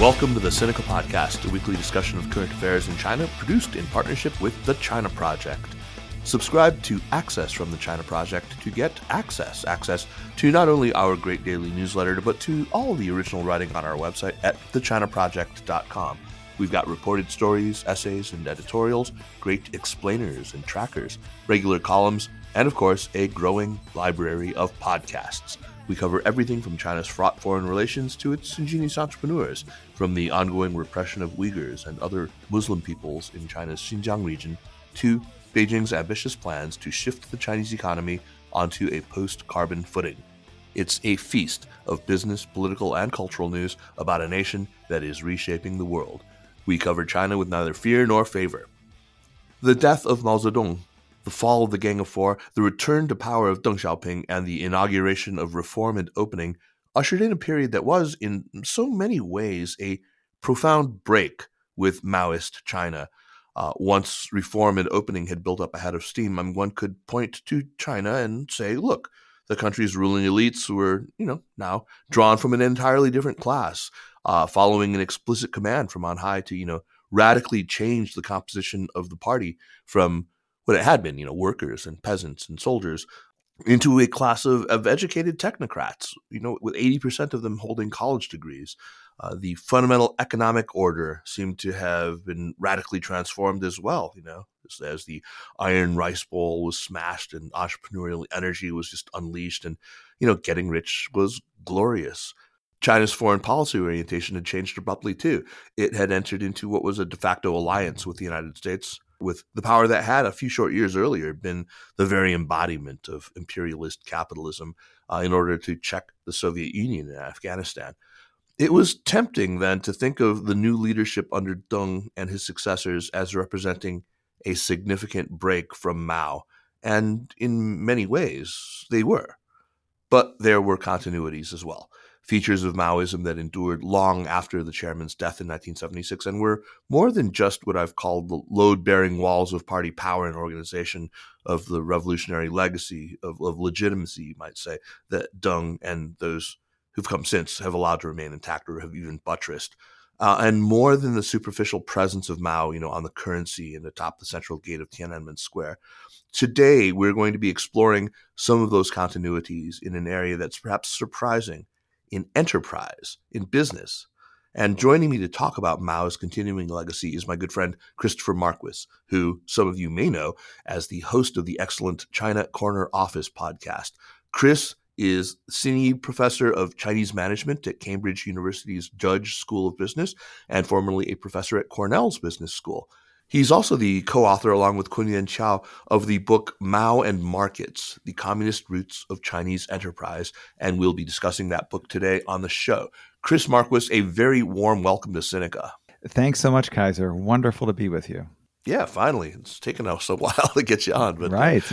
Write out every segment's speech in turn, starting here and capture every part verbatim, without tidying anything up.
Welcome to the Sinica Podcast, a weekly discussion of current affairs in China, produced in partnership with The China Project. Subscribe to Access from The China Project to get access, access to not only our great daily newsletter, but to all the original writing on our website at the china project dot com. We've got reported stories, essays, and editorials, great explainers and trackers, regular columns, and of course, a growing library of podcasts. We cover everything from China's fraught foreign relations to its ingenious entrepreneurs, from the ongoing repression of Uyghurs and other Muslim peoples in China's Xinjiang region to Beijing's ambitious plans to shift the Chinese economy onto a post-carbon footing. It's a feast of business, political, and cultural news about a nation that is reshaping the world. We cover China with neither fear nor favor. The death of Mao Zedong, the fall of the Gang of Four, the return to power of Deng Xiaoping, and the inauguration of reform and opening ushered in a period that was, in so many ways, a profound break with Maoist China. Uh, once reform and opening had built up a head of steam, I mean, one could point to China and say, look, the country's ruling elites were, you know, now drawn from an entirely different class, uh, following an explicit command from on high to, you know, radically change the composition of the party from what it had been, you know, workers and peasants and soldiers, into a class of, of educated technocrats, you know, with eighty percent of them holding college degrees. Uh, the fundamental economic order seemed to have been radically transformed as well, you know, as, as the iron rice bowl was smashed and entrepreneurial energy was just unleashed and, you know, getting rich was glorious. China's foreign policy orientation had changed abruptly too. It had entered into what was a de facto alliance with the United States, with the power that had a few short years earlier been the very embodiment of imperialist capitalism uh, in order to check the Soviet Union in Afghanistan. It was tempting then to think of the new leadership under Deng and his successors as representing a significant break from Mao, and in many ways they were. But there were continuities as well, features of Maoism that endured long after the chairman's death in nineteen seventy-six and were more than just what I've called the load-bearing walls of party power and organization of the revolutionary legacy of, of legitimacy, you might say, that Deng and those who've come since have allowed to remain intact or have even buttressed. Uh, and more than the superficial presence of Mao, you know, on the currency and atop the central gate of Tiananmen Square. Today, we're going to be exploring some of those continuities in an area that's perhaps surprising, in enterprise, in business. And joining me to talk about Mao's continuing legacy is my good friend Christopher Marquis, who some of you may know as the host of the excellent China Corner Office podcast. Chris is senior professor of Chinese management at Cambridge University's Judge School of Business and formerly a professor at Cornell's Business School. He's also the co-author, along with Kunyuan Qiao, of the book Mao and Markets, The Communist Roots of Chinese Enterprise, and we'll be discussing that book today on the show. Chris Marquis, a very warm welcome to Sinica. Thanks so much, Kaiser. Wonderful to be with you. Yeah, finally. It's taken us a while to get you on. But right.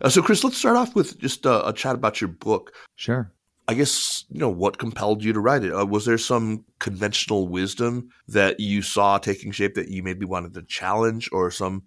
uh, so, Chris, let's start off with just uh, a chat about your book. Sure. I guess, you know, what compelled you to write it? Uh, was there some conventional wisdom that you saw taking shape that you maybe wanted to challenge, or some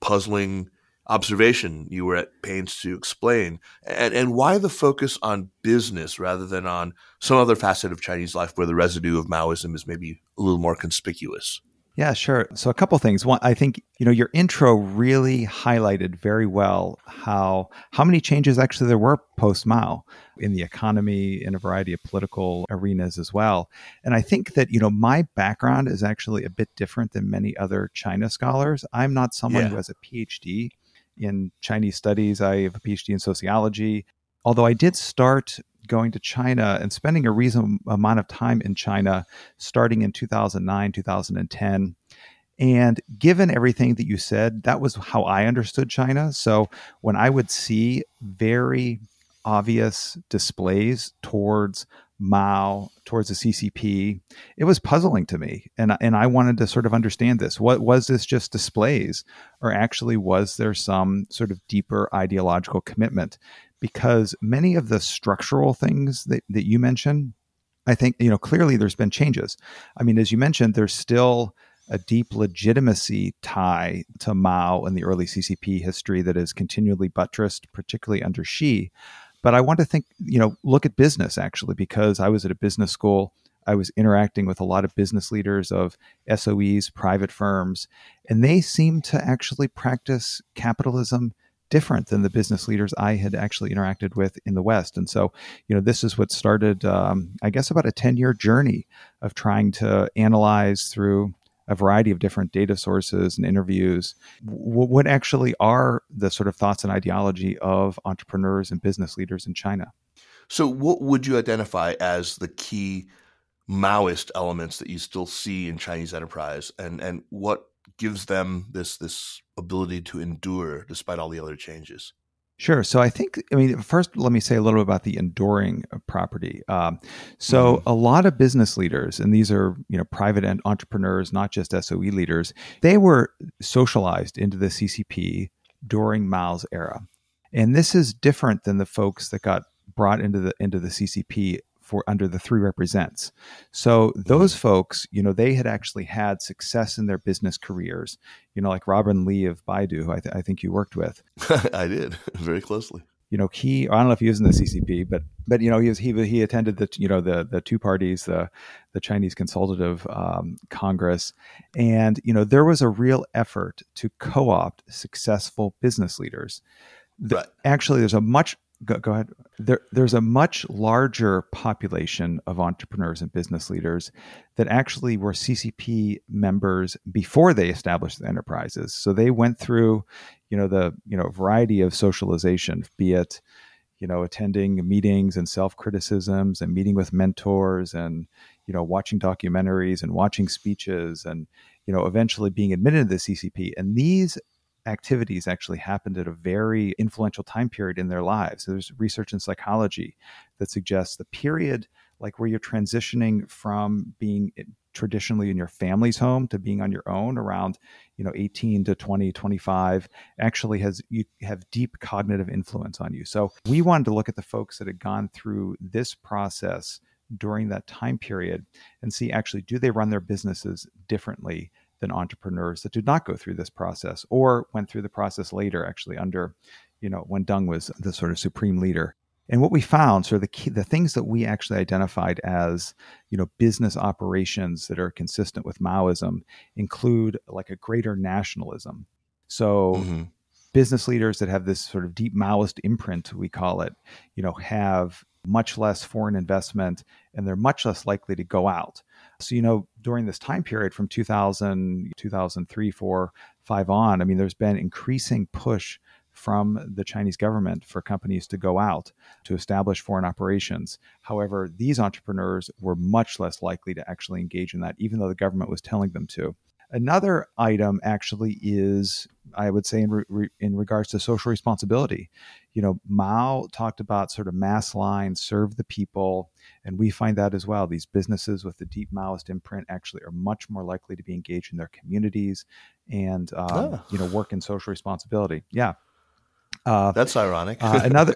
puzzling observation you were at pains to explain? And and why the focus on business rather than on some other facet of Chinese life where the residue of Maoism is maybe a little more conspicuous? Yeah, sure. So a couple things. One, I think, you know, your intro really highlighted very well how how many changes actually there were post-Mao in the economy, in a variety of political arenas as well. And I think that, you know, my background is actually a bit different than many other China scholars. I'm not someone yeah. who has a PhD in Chinese studies. I have a PhD in sociology, although I did start going to China and spending a reasonable amount of time in China starting in two thousand nine, two thousand ten. And given everything that you said, that was how I understood China. So when I would see very obvious displays towards Mao, towards the C C P, it was puzzling to me. And, and I wanted to sort of understand this. What was this just displays? Or actually, was there some sort of deeper ideological commitment? Because many of the structural things that, that you mentioned, I think, you know, clearly there's been changes. I mean, as you mentioned, there's still a deep legitimacy tie to Mao and the early C C P history that is continually buttressed, particularly under Xi. But I want to think, you know, look at business, actually, because I was at a business school. I was interacting with a lot of business leaders of S O Es, private firms, and they seem to actually practice capitalism different than the business leaders I had actually interacted with in the West. And so, you know, this is what started, um, I guess, about a ten-year journey of trying to analyze through a variety of different data sources and interviews w- what actually are the sort of thoughts and ideology of entrepreneurs and business leaders in China. So what would you identify as the key Maoist elements that you still see in Chinese enterprise, and, and what gives them this this ability to endure despite all the other changes? Sure. So I think, I mean, first, let me say a little bit about the enduring property. Um, so mm-hmm. a lot of business leaders, and these are, you know, private entrepreneurs, not just S O E leaders, they were socialized into the C C P during Mao's era. And this is different than the folks that got brought into the into the C C P for under the three represents. So those folks, you know, they had actually had success in their business careers, you know, like Robin Li of Baidu, who I, th- I think you worked with. I did very closely. You know, he, I don't know if he was in the C C P, but, but, you know, he was, he, he attended the, you know, the, the two parties, the, the Chinese Consultative um, Congress. And, you know, there was a real effort to co-opt successful business leaders. The, right. Actually, there's a much Go, go ahead. There, there's a much larger population of entrepreneurs and business leaders that actually were C C P members before they established the enterprises. So they went through, you know, the, you know, variety of socialization, be it, you know, attending meetings and self-criticisms and meeting with mentors and, you know, watching documentaries and watching speeches and, you know, eventually being admitted to the C C P. And these activities actually happened at a very influential time period in their lives. So there's research in psychology that suggests the period like where you're transitioning from being traditionally in your family's home to being on your own around, you know, eighteen to twenty, twenty-five actually has, you have deep cognitive influence on you. So we wanted to look at the folks that had gone through this process during that time period and see actually, do they run their businesses differently than entrepreneurs that did not go through this process or went through the process later, actually under, you know, when Deng was the sort of supreme leader. And what we found, so the key, the things that we actually identified as, you know, business operations that are consistent with Maoism include like a greater nationalism. So mm-hmm. business leaders that have this sort of deep Maoist imprint, we call it, you know, have much less foreign investment, and they're much less likely to go out. So, you know, during this time period from two thousand, two thousand three, four, five on, I mean, there's been increasing push from the Chinese government for companies to go out to establish foreign operations. However, these entrepreneurs were much less likely to actually engage in that, even though the government was telling them to. Another item actually is, I would say, in, re- in regards to social responsibility. You know, Mao talked about sort of mass line, serve the people, and we find that as well. These businesses with the deep Maoist imprint actually are much more likely to be engaged in their communities and, um, oh. you know, work in social responsibility. Yeah. Uh, That's ironic. uh, another...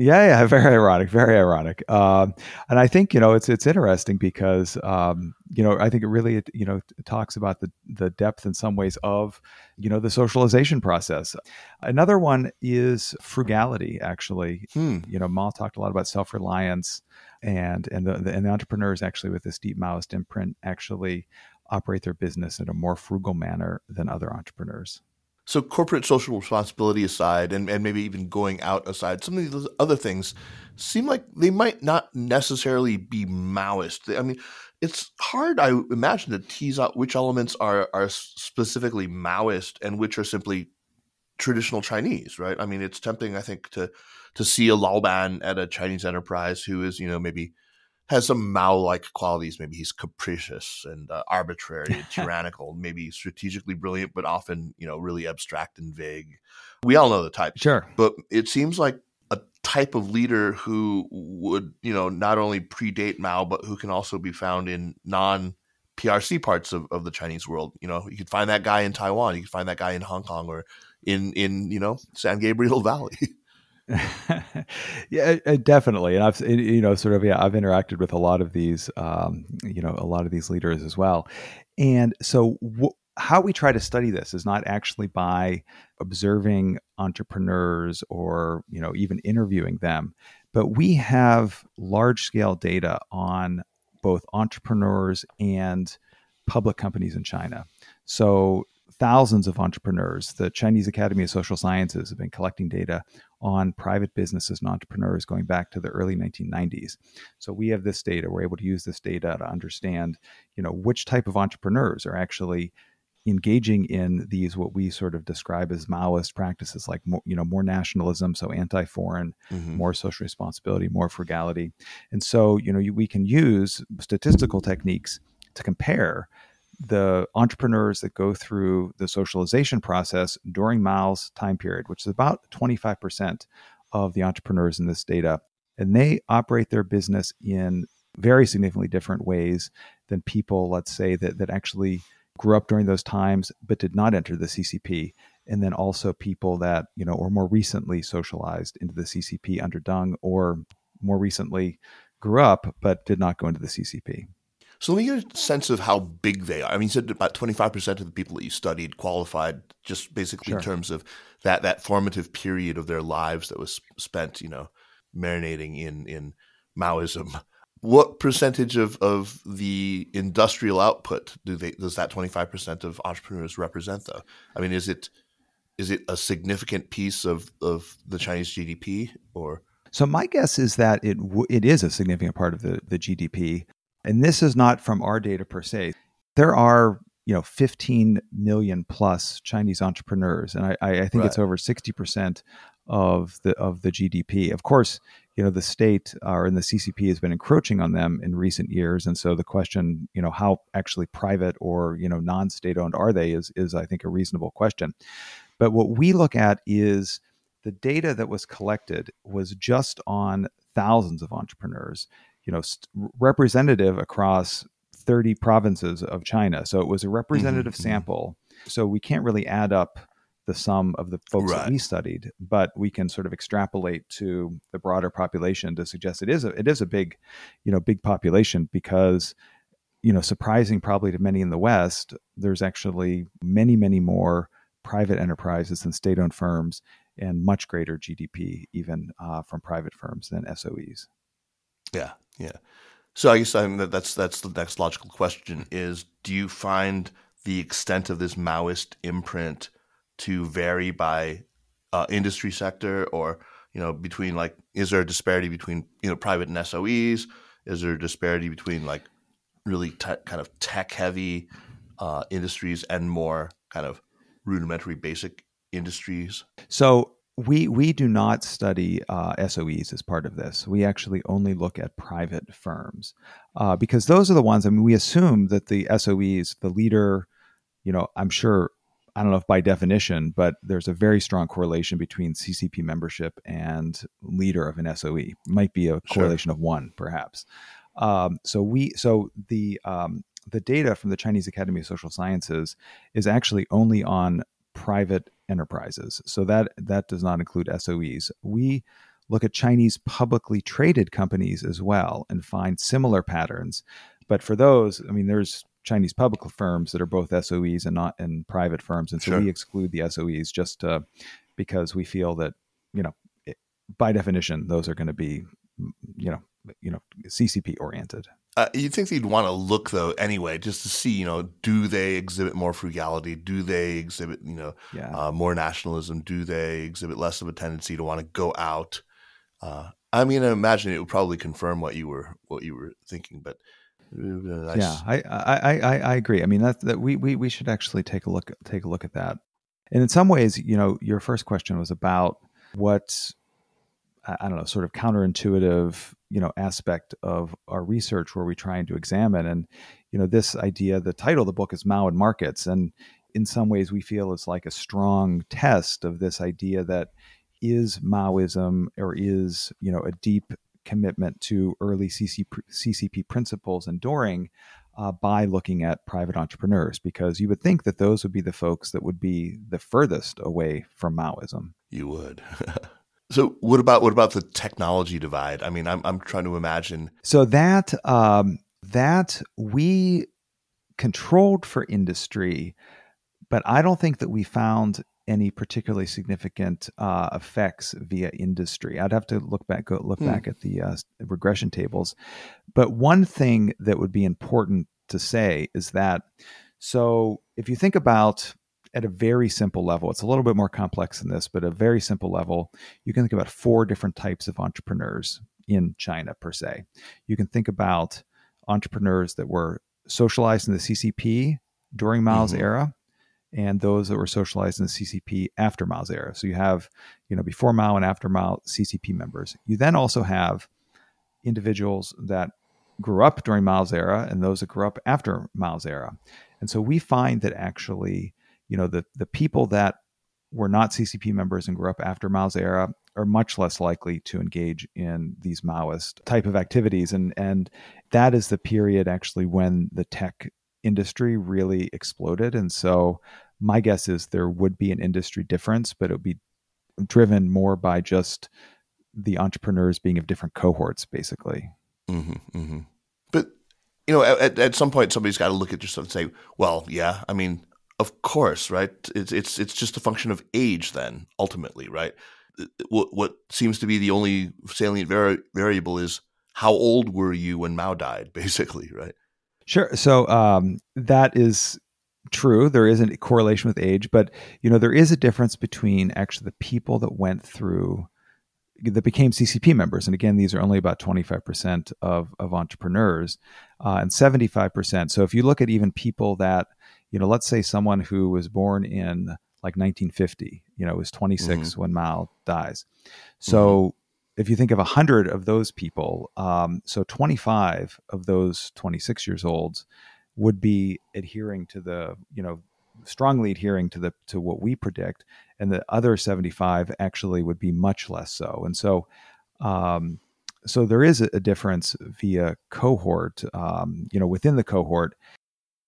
Yeah, yeah, very ironic, very ironic. Um, and I think, you know, it's it's interesting because, um, you know, I think it really, you know, talks about the, the depth in some ways of, you know, the socialization process. Another one is frugality, actually. Hmm. You know, Mao talked a lot about self-reliance and, and, the, the, and the entrepreneurs actually with this deep Maoist imprint actually operate their business in a more frugal manner than other entrepreneurs. So corporate social responsibility aside, and, and maybe even going out aside, some of these other things seem like they might not necessarily be Maoist. I mean, it's hard, I imagine, to tease out which elements are, are specifically Maoist and which are simply traditional Chinese, right? I mean, it's tempting, I think, to to see a Laoban at a Chinese enterprise who is, you know, maybe has some Mao-like qualities. Maybe he's capricious and uh, arbitrary and tyrannical, maybe strategically brilliant, but often, you know, really abstract and vague. We all know the type. Sure. But it seems like a type of leader who would, you know, not only predate Mao, but who can also be found in non-P R C parts of, of the Chinese world. You know, you could find that guy in Taiwan. You could find that guy in Hong Kong or in, in you know, San Gabriel Valley. Yeah, definitely. And I've, you know, sort of, yeah, I've interacted with a lot of these, um, you know, a lot of these leaders as well. And so wh- how we try to study this is not actually by observing entrepreneurs or, you know, even interviewing them, but we have large scale data on both entrepreneurs and public companies in China. So thousands of entrepreneurs. The Chinese Academy of Social Sciences have been collecting data on private businesses and entrepreneurs going back to the early nineteen nineties. So we have this data. We're able to use this data to understand, you know, which type of entrepreneurs are actually engaging in these, what we sort of describe as Maoist practices, like, more, you know, more nationalism, so anti-foreign, mm-hmm. more social responsibility, more frugality. And so, you know, we can use statistical techniques to compare the entrepreneurs that go through the socialization process during Mao's time period, which is about twenty-five percent of the entrepreneurs in this data. And they operate their business in very significantly different ways than people, let's say, that, that actually grew up during those times, but did not enter the C C P. And then also people that, you know, or more recently socialized into the C C P under Deng, or more recently grew up, but did not go into the C C P. So let me get a sense of how big they are. I mean, you said about twenty-five percent of the people that you studied qualified, just basically sure. in terms of that that formative period of their lives that was spent, you know, marinating in, in Maoism. What percentage of, of the industrial output do they does that twenty-five percent of entrepreneurs represent, though? I mean, is it is it a significant piece of, of the Chinese G D P? Or so my guess is that it w- it is a significant part of the, the G D P. And this is not from our data per se. There are, you know, fifteen million plus Chinese entrepreneurs, and I, I think right. it's over sixty percent of the of the G D P. Of course, you know, the state or uh, in the C C P has been encroaching on them in recent years, and so the question, you know, how actually private or, you know, non-state owned are they is is I think a reasonable question. But what we look at is the data that was collected was just on thousands of entrepreneurs, you know, st- representative across thirty provinces of China. So it was a representative mm-hmm. sample. So we can't really add up the sum of the folks right. that we studied, but we can sort of extrapolate to the broader population to suggest it is a, it is a big, you know, big population because, you know, surprising probably to many in the West, there's actually many, many more private enterprises than state-owned firms and much greater G D P even uh, from private firms than S O Es. Yeah, yeah. So I guess I mean, that's that's the next logical question is, do you find the extent of this Maoist imprint to vary by uh, industry sector or, you know, between like, is there a disparity between, you know, private and S O Es? Is there a disparity between like really te- kind of tech heavy uh, industries and more kind of rudimentary basic industries? So We we do not study uh, S O Es as part of this. We actually only look at private firms uh, because those are the ones, I mean, we assume that the S O Es, the leader, you know, I'm sure, I don't know if by definition, but there's a very strong correlation between C C P membership and leader of an S O E. Might be a correlation sure. of one, perhaps. Um, so we so the um, the data from the Chinese Academy of Social Sciences is actually only on private enterprises. So that that does not include S O Es. We look at Chinese publicly traded companies as well and find similar patterns. But for those, I mean, there's Chinese public firms that are both S O Es and not and private firms. And so sure. we exclude the S O Es just to, because we feel that, you know, it, by definition, those are going to be, you know, you know, C C P oriented. Uh, you'd think they'd want to look, though, anyway, just to see, you know, do they exhibit more frugality? Do they exhibit, you know, yeah. uh, more nationalism? Do they exhibit less of a tendency to want to go out? Uh, I mean, I imagine it would probably confirm what you were what you were thinking, but nice. yeah, I, I I I agree. I mean, that that we we we should actually take a look take a look at that. And in some ways, you know, your first question was about what, I don't know, sort of counterintuitive, you know, aspect of our research were we trying to examine? And, you know, this idea, the title of the book is Mao and Markets. And in some ways we feel it's like a strong test of this idea that is Maoism or is, you know, a deep commitment to early C C P principles enduring uh, by looking at private entrepreneurs, because you would think that those would be the folks that would be the furthest away from Maoism. You would. So what about what about the technology divide? I mean, I'm I'm trying to imagine. So that um, that we controlled for industry, but I don't think that we found any particularly significant uh, effects via industry. I'd have to look back go look hmm. back at the uh, regression tables. But one thing that would be important to say is that, so if you think about, at a very simple level, it's a little bit more complex than this, but a very simple level, you can think about four different types of entrepreneurs in China per se. You can think about entrepreneurs that were socialized in the C C P during Mao's mm-hmm. era, and those that were socialized in the C C P after Mao's era. So you have, you know, before Mao and after Mao C C P members. You then also have individuals that grew up during Mao's era and those that grew up after Mao's era. And so we find that actually, you know, the, the people that were not C C P members and grew up after Mao's era are much less likely to engage in these Maoist type of activities. And, and that is the period actually when the tech industry really exploded. And so my guess is there would be an industry difference, but it would be driven more by just the entrepreneurs being of different cohorts, basically. Mm-hmm, mm-hmm. But, you know, at, at some point, somebody's got to look at yourself and say, well, yeah, I mean, of course, right? It's it's it's just a function of age then, ultimately, right? What, what seems to be the only salient vari- variable is how old were you when Mao died, basically, right? Sure. So um, that is true. There is a correlation with age, but you know there is a difference between actually the people that went through, that became C C P members. And again, these are only about twenty-five percent of, of entrepreneurs uh, and seventy-five percent. So if you look at even people that, you know, let's say someone who was born in like nineteen fifty, you know, was twenty-six mm-hmm. when Mao dies. So mm-hmm. if you think of one hundred of those people, um, so twenty-five of those twenty-six years olds would be adhering to the, you know, strongly adhering to the to what we predict, and the other seventy-five actually would be much less so. And so, um, so there is a difference via cohort, um, you know, within the cohort.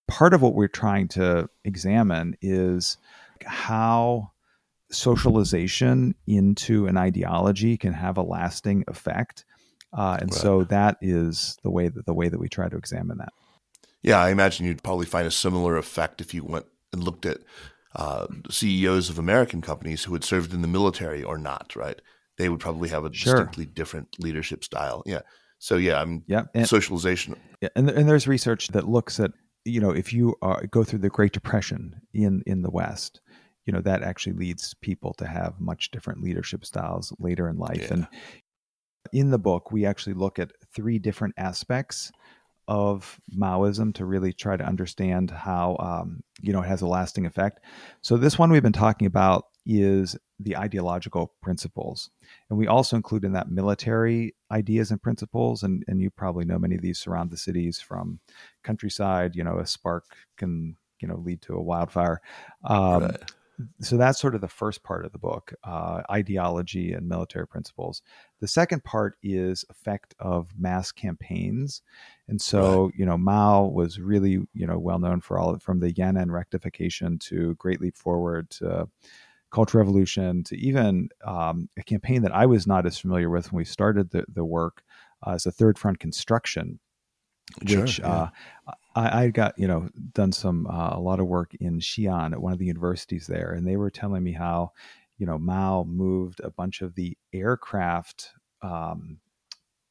Part of what we're trying to examine is how socialization into an ideology can have a lasting effect, uh, and right. so that is the way that the way that we try to examine that. Yeah, I imagine you'd probably find a similar effect if you went and looked at uh, C E Os of American companies who had served in the military or not. Right, they would probably have a sure. distinctly different leadership style. Yeah, so yeah, I'm yeah, and, socialization. Yeah, and and there's research that looks at, you know, if you uh, go through the Great Depression in, in the West, you know, that actually leads people to have much different leadership styles later in life. Yeah. And in the book, we actually look at three different aspects of Maoism to really try to understand how, um, you know, it has a lasting effect. So this one we've been talking about is the ideological principles. And we also include in that military ideas and principles. And, and you probably know many of these surround the cities from countryside, you know, a spark can, you know, lead to a wildfire. Um, right. So that's sort of the first part of the book, uh, ideology and military principles. The second part is effect of mass campaigns. And so, right. you know, Mao was really, you know, well known for all from the Yan'an rectification to Great Leap Forward to Cultural Revolution, to even um, a campaign that I was not as familiar with when we started the, the work uh, as a Third Front Construction, sure, which yeah. uh, I, I got, you know, done some, uh, a lot of work in Xi'an at one of the universities there. And they were telling me how, you know, Mao moved a bunch of the aircraft um,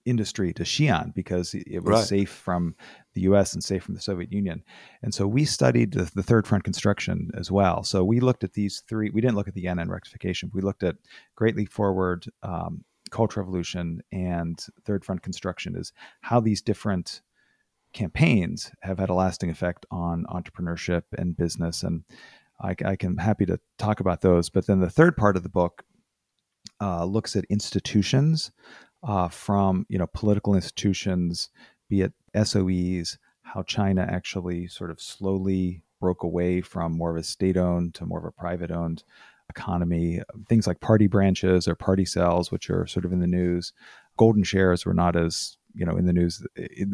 industry to Xi'an because it was right. safe from the U S and safe from the Soviet Union. And so we studied the, the third front construction as well. So we looked at these three. We didn't look at the Yan'an rectification. We looked at Great Leap Forward, um, Cultural Revolution, and third front construction, is how these different campaigns have had a lasting effect on entrepreneurship and business. And I, I can happy to talk about those. But then the third part of the book uh, looks at institutions uh, from, you know, political institutions, be it S O Es, how China actually sort of slowly broke away from more of a state-owned to more of a private-owned economy, things like party branches or party cells, which are sort of in the news. Golden shares were not as, you know, in the news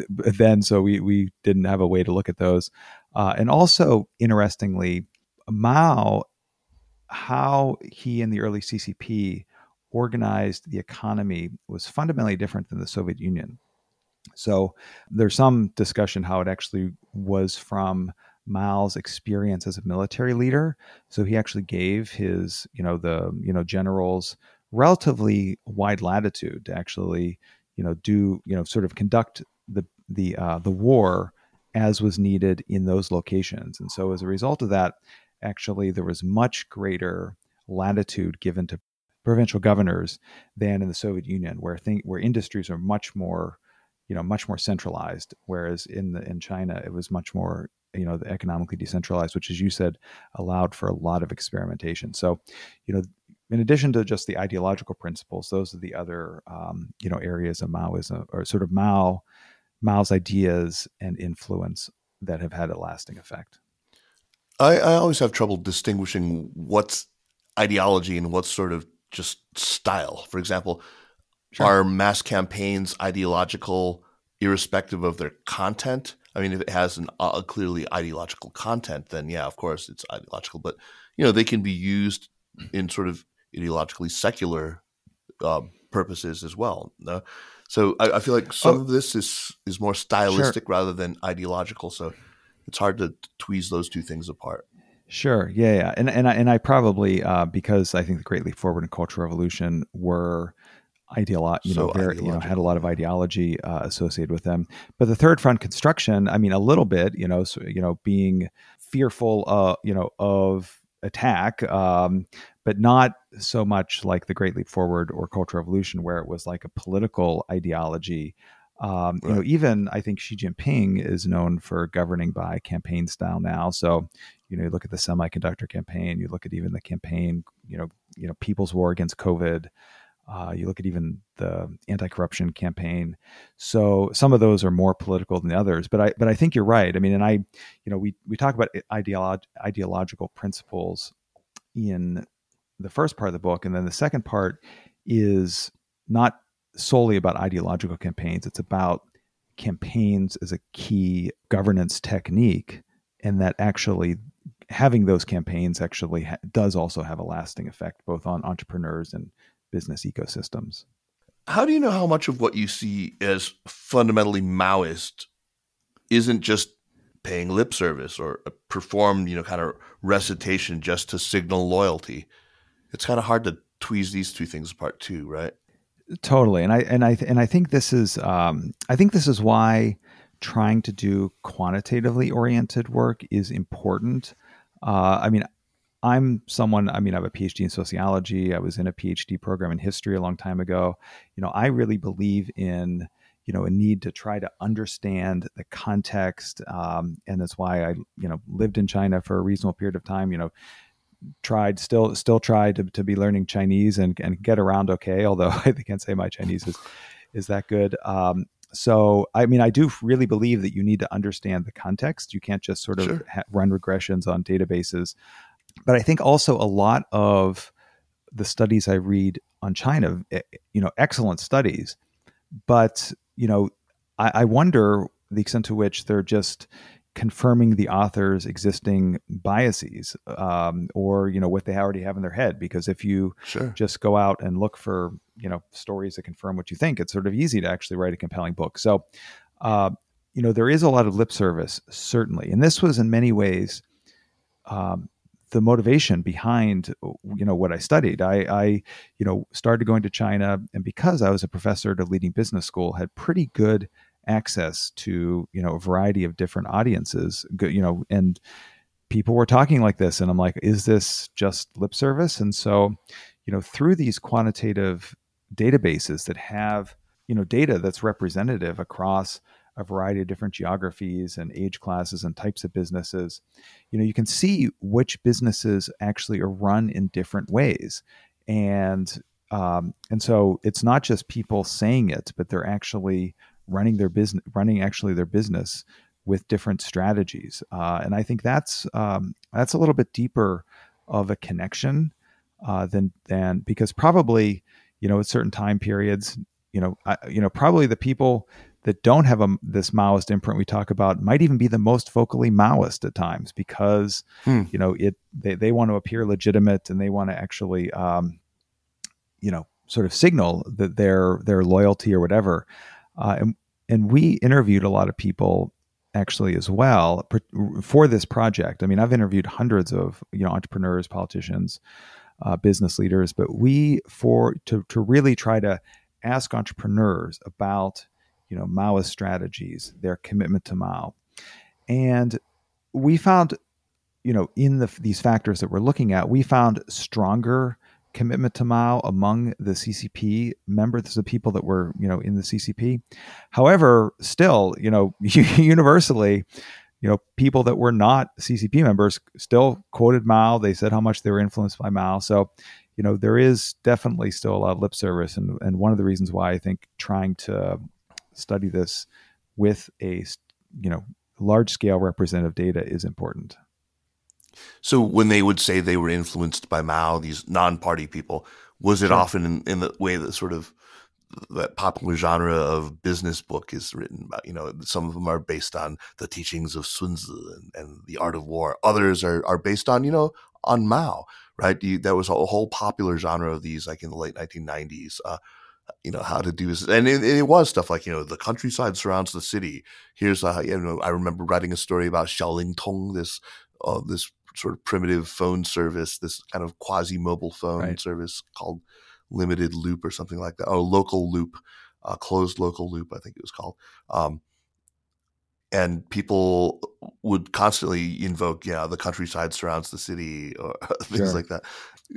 then, so we we didn't have a way to look at those. Uh, and also, interestingly, Mao, how he in the early C C P organized the economy was fundamentally different than the Soviet Union. So there's some discussion how it actually was from Mao's experience as a military leader. So he actually gave his, you know, the, you know, generals relatively wide latitude to actually, you know, do, you know, sort of conduct the, the, uh, the war as was needed in those locations. And so as a result of that, actually, there was much greater latitude given to provincial governors than in the Soviet Union, where thing, where industries are much more, you know, much more centralized. Whereas in the, in China, it was much more, you know, economically decentralized, which, as you said, allowed for a lot of experimentation. So, you know, in addition to just the ideological principles, those are the other, um, you know, areas of Maoism, or sort of Mao, Mao's ideas and influence that have had a lasting effect. I, I always have trouble distinguishing what's ideology and what's sort of just style. For example, sure. Are mass campaigns ideological irrespective of their content? I mean, if it has an, a clearly ideological content, then yeah, of course it's ideological. But, you know, they can be used in sort of ideologically secular uh, purposes as well. Uh, so I, I feel like some oh, of this is, is more stylistic sure. rather than ideological. So it's hard to tweeze those two things apart. Sure. Yeah. yeah. And, and, I, and I probably, uh, because I think the Great Leap Forward and Cultural Revolution were – Ideolo- you so know, very, you know, had a lot of ideology uh, associated with them. But the third front construction, I mean, a little bit, you know, so, you know, being fearful, uh, you know, of attack, um, but not so much like the Great Leap Forward or Cultural Revolution, where it was like a political ideology. Um, right. You know, even I think Xi Jinping is known for governing by campaign style now. So, you know, you look at the semiconductor campaign, you look at even the campaign, you know, you know, People's War Against COVID. Uh, you look at even the anti-corruption campaign. So some of those are more political than the others, but I, but I think you're right. I mean, and I, you know, we, we talk about ideolo- ideological principles in the first part of the book. And then the second part is not solely about ideological campaigns. It's about campaigns as a key governance technique, and that actually having those campaigns actually ha- does also have a lasting effect, both on entrepreneurs and business ecosystems. How do you know how much of what you see as fundamentally Maoist isn't just paying lip service or a performed, you know, kind of recitation just to signal loyalty? It's kind of hard to tweeze these two things apart, too, right? Totally, and I and I and I think this is um, I think this is why trying to do quantitatively oriented work is important. Uh, I mean. I'm someone, I mean, I have a P H D in sociology. I was in a P H D program in history a long time ago. You know, I really believe in, you know, a need to try to understand the context. Um, and that's why I, you know, lived in China for a reasonable period of time, you know, tried, still, still tried to, to be learning Chinese and, and get around okay. Although I can't say my Chinese is, is that good. Um, So, I mean, I do really believe that you need to understand the context. You can't just sort of sure. ha- run regressions on databases. But I think also a lot of the studies I read on China, you know, excellent studies, but, you know, I, I wonder the extent to which they're just confirming the author's existing biases um, or, you know, what they already have in their head. Because if you sure. just go out and look for, you know, stories that confirm what you think, it's sort of easy to actually write a compelling book. So, uh, you know, there is a lot of lip service, certainly. And this was in many ways... Um, the motivation behind, you know, what I studied. I, I, you know, started going to China, and because I was a professor at a leading business school, had pretty good access to, you know, a variety of different audiences, you know, and people were talking like this. And I'm like, is this just lip service? And so, you know, through these quantitative databases that have, you know, data that's representative across a variety of different geographies and age classes and types of businesses, you know, you can see which businesses actually are run in different ways. And, um, and so it's not just people saying it, but they're actually running their business, running actually their business with different strategies. Uh, and I think that's, um, that's a little bit deeper of a connection uh, than, than because probably, you know, at certain time periods, you know, I, you know, probably the people that don't have a, this Maoist imprint we talk about might even be the most vocally Maoist at times because, hmm. you know, it they, they want to appear legitimate and they want to actually, um, you know, sort of signal that their their loyalty or whatever. Uh, and, and we interviewed a lot of people actually as well for this project. I mean, I've interviewed hundreds of, you know, entrepreneurs, politicians, uh, business leaders, but we for to to really try to ask entrepreneurs about, you know, Maoist strategies, their commitment to Mao. And we found, you know, in the, these factors that we're looking at, we found stronger commitment to Mao among the C C P members, the people that were, you know, in the C C P. However, still, you know, universally, you know, people that were not C C P members still quoted Mao. They said how much they were influenced by Mao. So, you know, there is definitely still a lot of lip service. And, and one of the reasons why I think trying to study this with a, you know, large scale representative data is important. So when they would say they were influenced by Mao, these non-party people, was it sure. often in, in the way that sort of that popular genre of business book is written about? You know, some of them are based on the teachings of Sun Tzu and, and the Art of War. Others are, are based on, you know, on Mao, right? You, there was a whole popular genre of these, like in the late nineteen nineties, uh, you know, how to do this. And it, it was stuff like, you know, the countryside surrounds the city. Here's, a, you know, I remember writing a story about Xiaoling Tong, this, uh, this sort of primitive phone service, this kind of quasi-mobile phone right. service called Limited Loop or something like that. Oh, Local Loop, uh, Closed Local Loop, I think it was called. Um, and people would constantly invoke, yeah, the countryside surrounds the city or things sure. like that.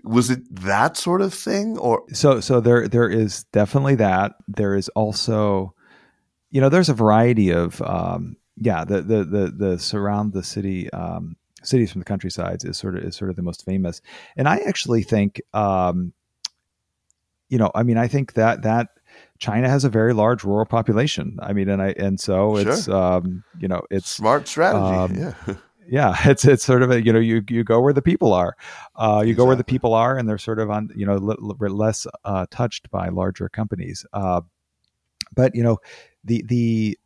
Was it that sort of thing? Or so so there there is definitely that. There is also, you know, there's a variety of, um, yeah, the, the, the, the surround the city um, – Cities from the Countrysides is sort of is sort of the most famous. And I actually think, um, you know, I mean, I think that that China has a very large rural population. I mean, and I and so sure. it's, um, you know, it's smart strategy. Um, yeah. yeah, it's it's sort of a, you know, you, you go where the people are, uh, you exactly. go where the people are and they're sort of on, you know, l- l- less uh, touched by larger companies. Uh, but, you know, the the.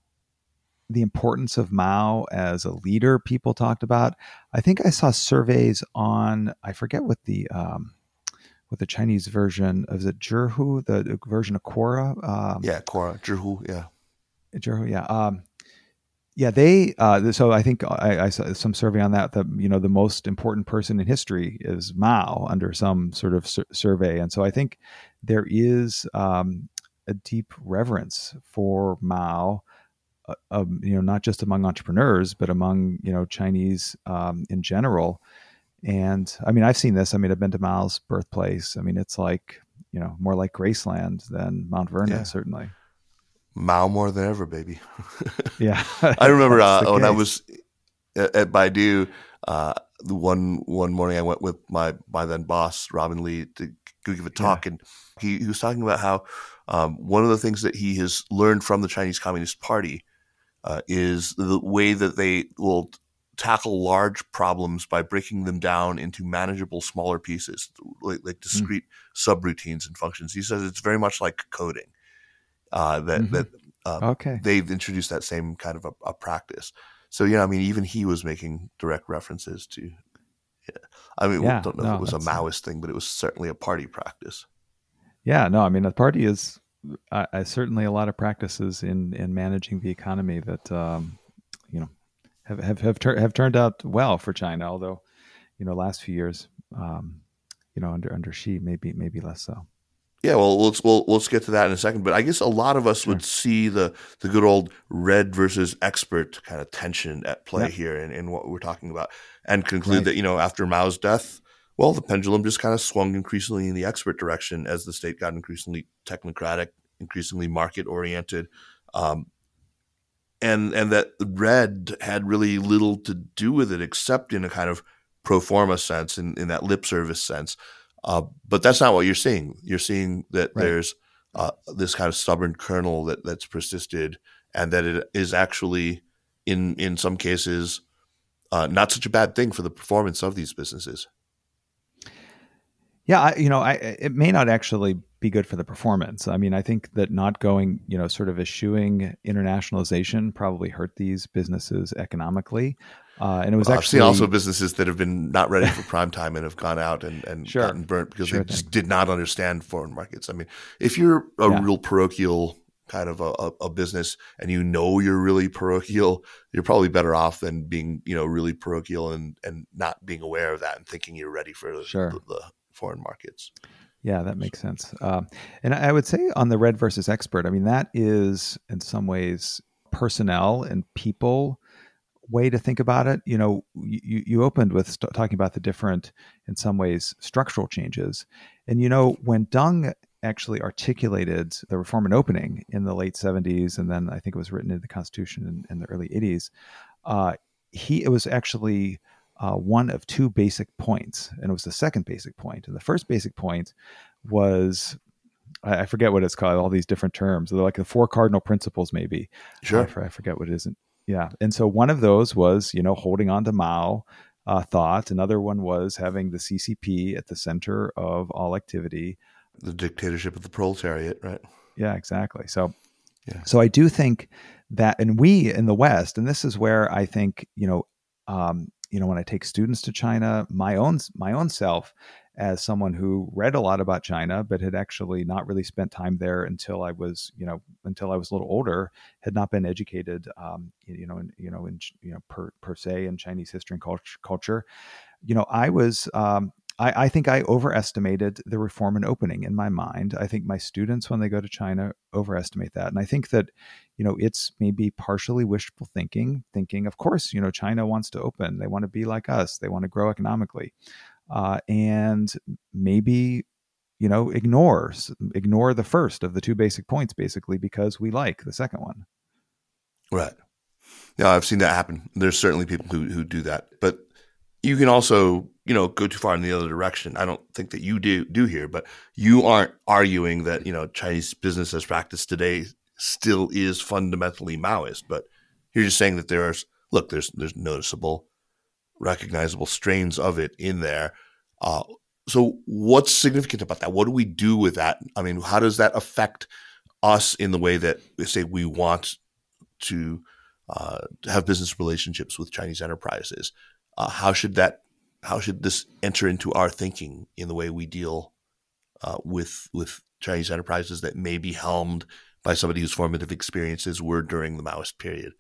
the importance of Mao as a leader people talked about. I think I saw surveys on, I forget what the, um, what the Chinese version of the Zhihu, the, the version of Quora. Um, yeah. Quora, Zhihu. Yeah. Zhihu. Yeah. Um, yeah, they, uh, so I think I, I saw some survey on that, that, you know, the most important person in history is Mao under some sort of sur- survey. And so I think there is, um, a deep reverence for Mao, Uh, um, you know, not just among entrepreneurs, but among, you know, Chinese um, in general. And I mean, I've seen this. I mean, I've been to Mao's birthplace. I mean, it's like, you know, more like Graceland than Mount Vernon, yeah. certainly. Mao more than ever, baby. yeah. I remember uh, when case. I was at, at Baidu, uh, the one one morning I went with my, my then boss, Robin Li, to give a talk. Yeah. And he, he was talking about how um, one of the things that he has learned from the Chinese Communist Party Uh, is the way that they will tackle large problems by breaking them down into manageable smaller pieces, like, like discrete mm. subroutines and functions. He says it's very much like coding, uh, that mm-hmm. that um, okay. they've introduced that same kind of a, a practice. So, yeah, I mean, even he was making direct references to yeah. – I mean, yeah, we don't know no, if it was a Maoist thing, but it was certainly a party practice. Yeah, no, I mean, the party is – I, I certainly a lot of practices in, in managing the economy that um, you know have have have, tur- have turned out well for China. Although, you know, last few years, um, you know, under under Xi, maybe maybe less so. Yeah, well, let's we'll, let's get to that in a second. But I guess a lot of us sure. would see the the good old red versus expert kind of tension at play yeah. here in, in what we're talking about, and conclude right. that, you know, after Mao's death, well, the pendulum just kind of swung increasingly in the expert direction as the state got increasingly technocratic, increasingly market oriented, um, and and that red had really little to do with it except in a kind of pro forma sense, in, in that lip service sense. Uh, but that's not what you're seeing. You're seeing that right. there's uh, this kind of stubborn kernel that, that's persisted, and that it is actually, in in some cases, uh, not such a bad thing for the performance of these businesses. Yeah, I, you know, I, it may not actually be good for the performance. I mean, I think that not going, you know, sort of eschewing internationalization probably hurt these businesses economically. Uh, and it was well, actually I've seen also businesses that have been not ready for prime time and have gone out and, and sure. gotten burnt because sure they thing. just did not understand foreign markets. I mean, if you're a yeah. real parochial kind of a, a, a business and you know you're really parochial, you're probably better off than being, you know, really parochial and, and not being aware of that and thinking you're ready for sure. the, the foreign markets. Yeah, that makes sense. Uh, and I would say on the red versus expert, I mean, that is in some ways personnel and people way to think about it. You know, you, you opened with st- talking about the different, in some ways, structural changes. And, you know, when Deng actually articulated the reform and opening in the late seventies, and then I think it was written into the Constitution in, in the early eighties, uh, he it was actually uh, one of two basic points. And it was the second basic point. And the first basic point was, I, I forget what it's called, all these different terms. They're like the four cardinal principles, maybe. Sure. I, I forget what it isn't. Yeah. And so one of those was, you know, holding on to Mao uh, thought. Another one was having the C C P at the center of all activity. The dictatorship of the proletariat, right? Yeah, exactly. So, yeah. so I do think that, and we in the West, and this is where I think, you know, um, you know, when I take students to China, my own, my own self as someone who read a lot about China, but had actually not really spent time there until I was, you know, until I was a little older, had not been educated, um, you know, in, you know, in, you know, per, per se in Chinese history and culture, culture. You know, I was, um, I, I think I overestimated the reform and opening in my mind. I think my students, when they go to China, overestimate that. And I think that, you know, it's maybe partially wishful thinking, thinking, of course, you know, China wants to open, they want to be like us, they want to grow economically. Uh, and maybe, you know, ignore, ignore the first of the two basic points, basically, because we like the second one. Right. Yeah, I've seen that happen. There's certainly people who, who do that. But you can also, you know, go too far in the other direction. I don't think that you do, do here, but you aren't arguing that, you know, Chinese business as practiced today still is fundamentally Maoist. But you're just saying that there are, look, there's there's noticeable, recognizable strains of it in there. Uh, so what's significant about that? What do we do with that? I mean, how does that affect us in the way that, say, we want to uh, have business relationships with Chinese enterprises? Uh, how should that? How should this enter into our thinking in the way we deal uh, with with Chinese enterprises that may be helmed by somebody whose formative experiences were during the Maoist period?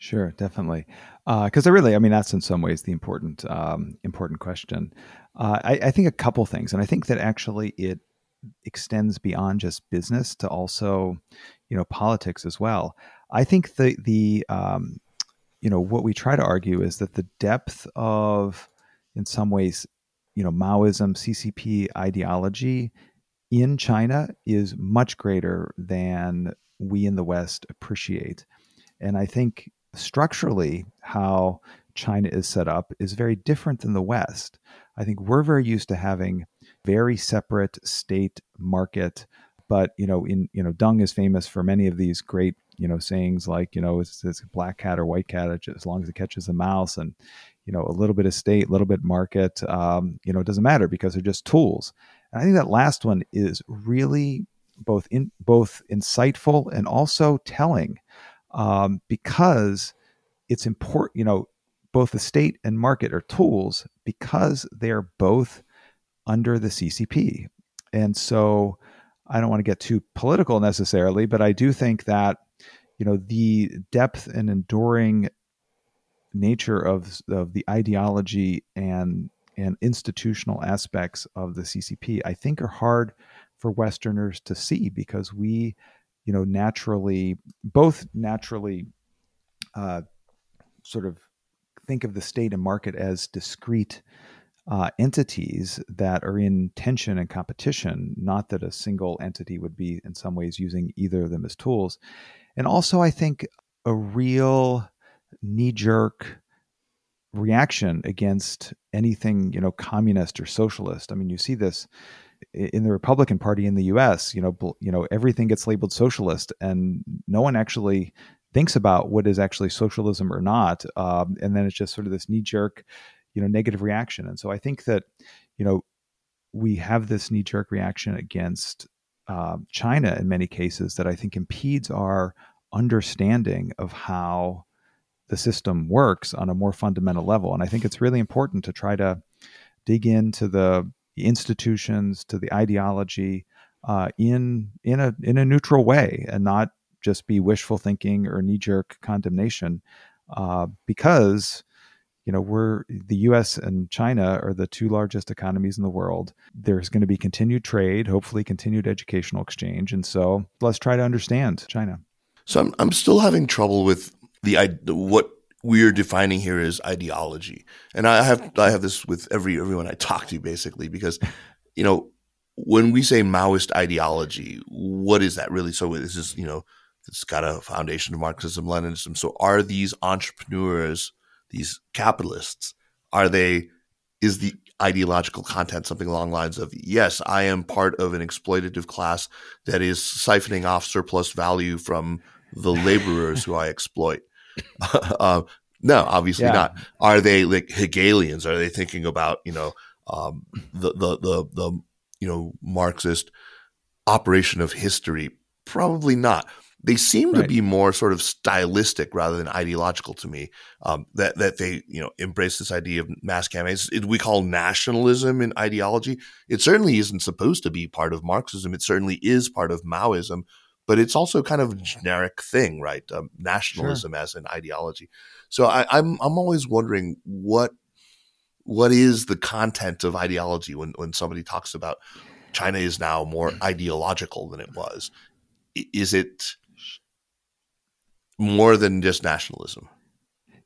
Sure, definitely. Because uh, I really, I mean, that's in some ways the important, um, important question. Uh, I, I think a couple things, and I think that actually it extends beyond just business to also, you know, politics as well. I think the the um, you know, what we try to argue is that the depth of, in some ways, you know, Maoism, C C P ideology in China is much greater than we in the West appreciate, and I think structurally, how China is set up is very different than the West. I think we're very used to having very separate state market, but you know, in you know, Deng is famous for many of these great you know sayings like you know, it's, it's black cat or white cat as long as it catches a mouse, and you know, a little bit of state, a little bit market, um, you know, it doesn't matter because they're just tools. And I think that last one is really both in both insightful and also telling. Um, because it's important, you know, both the state and market are tools because they're both under the C C P. And so I don't want to get too political necessarily, but I do think that, you know, the depth and enduring nature of, of the ideology and and institutional aspects of the C C P, I think, are hard for Westerners to see because we, you know, naturally, both naturally uh, sort of think of the state and market as discrete uh, entities that are in tension and competition, not that a single entity would be in some ways using either of them as tools. And also, I think, a real knee-jerk reaction against anything, you know, communist or socialist. I mean, you see this in the Republican Party in the U S, you know, bl- you know, everything gets labeled socialist and no one actually thinks about what is actually socialism or not. Um, and then it's just sort of this knee-jerk, you know, negative reaction. And so I think that, you know, we have this knee-jerk reaction against uh, China in many cases that I think impedes our understanding of how the system works on a more fundamental level. And I think it's really important to try to dig into the institutions, to the ideology uh, in in a in a neutral way and not just be wishful thinking or knee-jerk condemnation uh, because, you know, we're the U S and China are the two largest economies in the world. There's going to be continued trade, hopefully continued educational exchange. And so let's try to understand China. So I'm I'm still having trouble with The, what we're defining here is ideology. And I have I have this with every everyone I talk to, basically, because, you know, when we say Maoist ideology, what is that really? So this is, you know, it's got a foundation of Marxism, Leninism. So are these entrepreneurs, these capitalists, are they, is the ideological content something along the lines of, yes, I am part of an exploitative class that is siphoning off surplus value from the laborers who I exploit? Uh, no, obviously yeah. not. Are they like Hegelians? Are they thinking about, you know, um, the, the the the you know Marxist operation of history? Probably not. They seem right. to be more sort of stylistic rather than ideological to me. Um, that that they you know embrace this idea of mass campaigns. It, we call nationalism in ideology. It certainly isn't supposed to be part of Marxism. It certainly is part of Maoism. But it's also kind of a generic thing, right? Um, nationalism sure. as an ideology. So I, I'm I'm always wondering what what is the content of ideology when, when somebody talks about China is now more ideological than it was. Is it more than just nationalism?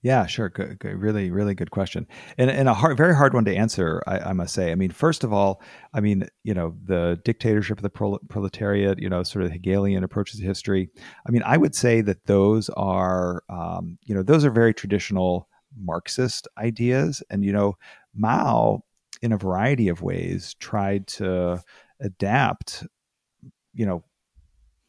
Yeah, sure. Good, good. Really, really good question. And, and a hard, very hard one to answer, I, I must say. I mean, first of all, I mean, you know, the dictatorship of the prol- proletariat, you know, sort of Hegelian approaches to history. I mean, I would say that those are, um, you know, those are very traditional Marxist ideas. And, you know, Mao, in a variety of ways, tried to adapt, you know,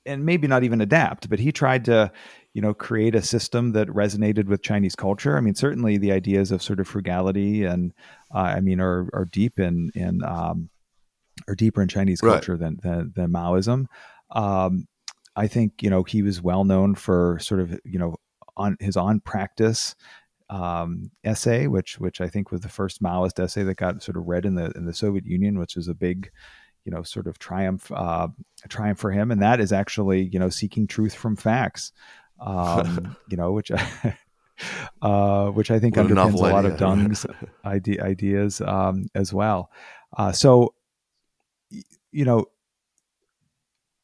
and maybe not even adapt, but he tried to, you know, create a system that resonated with Chinese culture. I mean, certainly the ideas of sort of frugality and, uh, I mean, are are deep in in um, are deeper in Chinese culture right. than, than than Maoism. Um, I think you know he was well known for sort of you know on his on practice um, essay, which which I think was the first Maoist essay that got sort of read in the in the Soviet Union, which is a big, you know, sort of triumph uh, triumph for him. And that is actually you know seeking truth from facts. um, you know, which, I, uh, which I think what underpins a, a lot idea. of Deng's ide- ideas, um, as well. Uh, so, you know,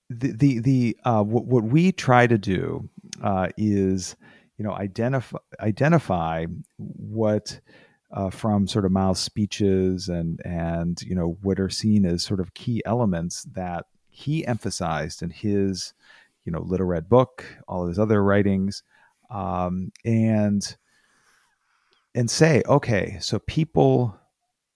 the, the, the, uh, w- what we try to do, uh, is, you know, identify, identify what, uh, from sort of Mao's speeches and, and, you know, what are seen as sort of key elements that he emphasized in his, you know, Little Red Book, all of his other writings, um, and and say, okay, so people,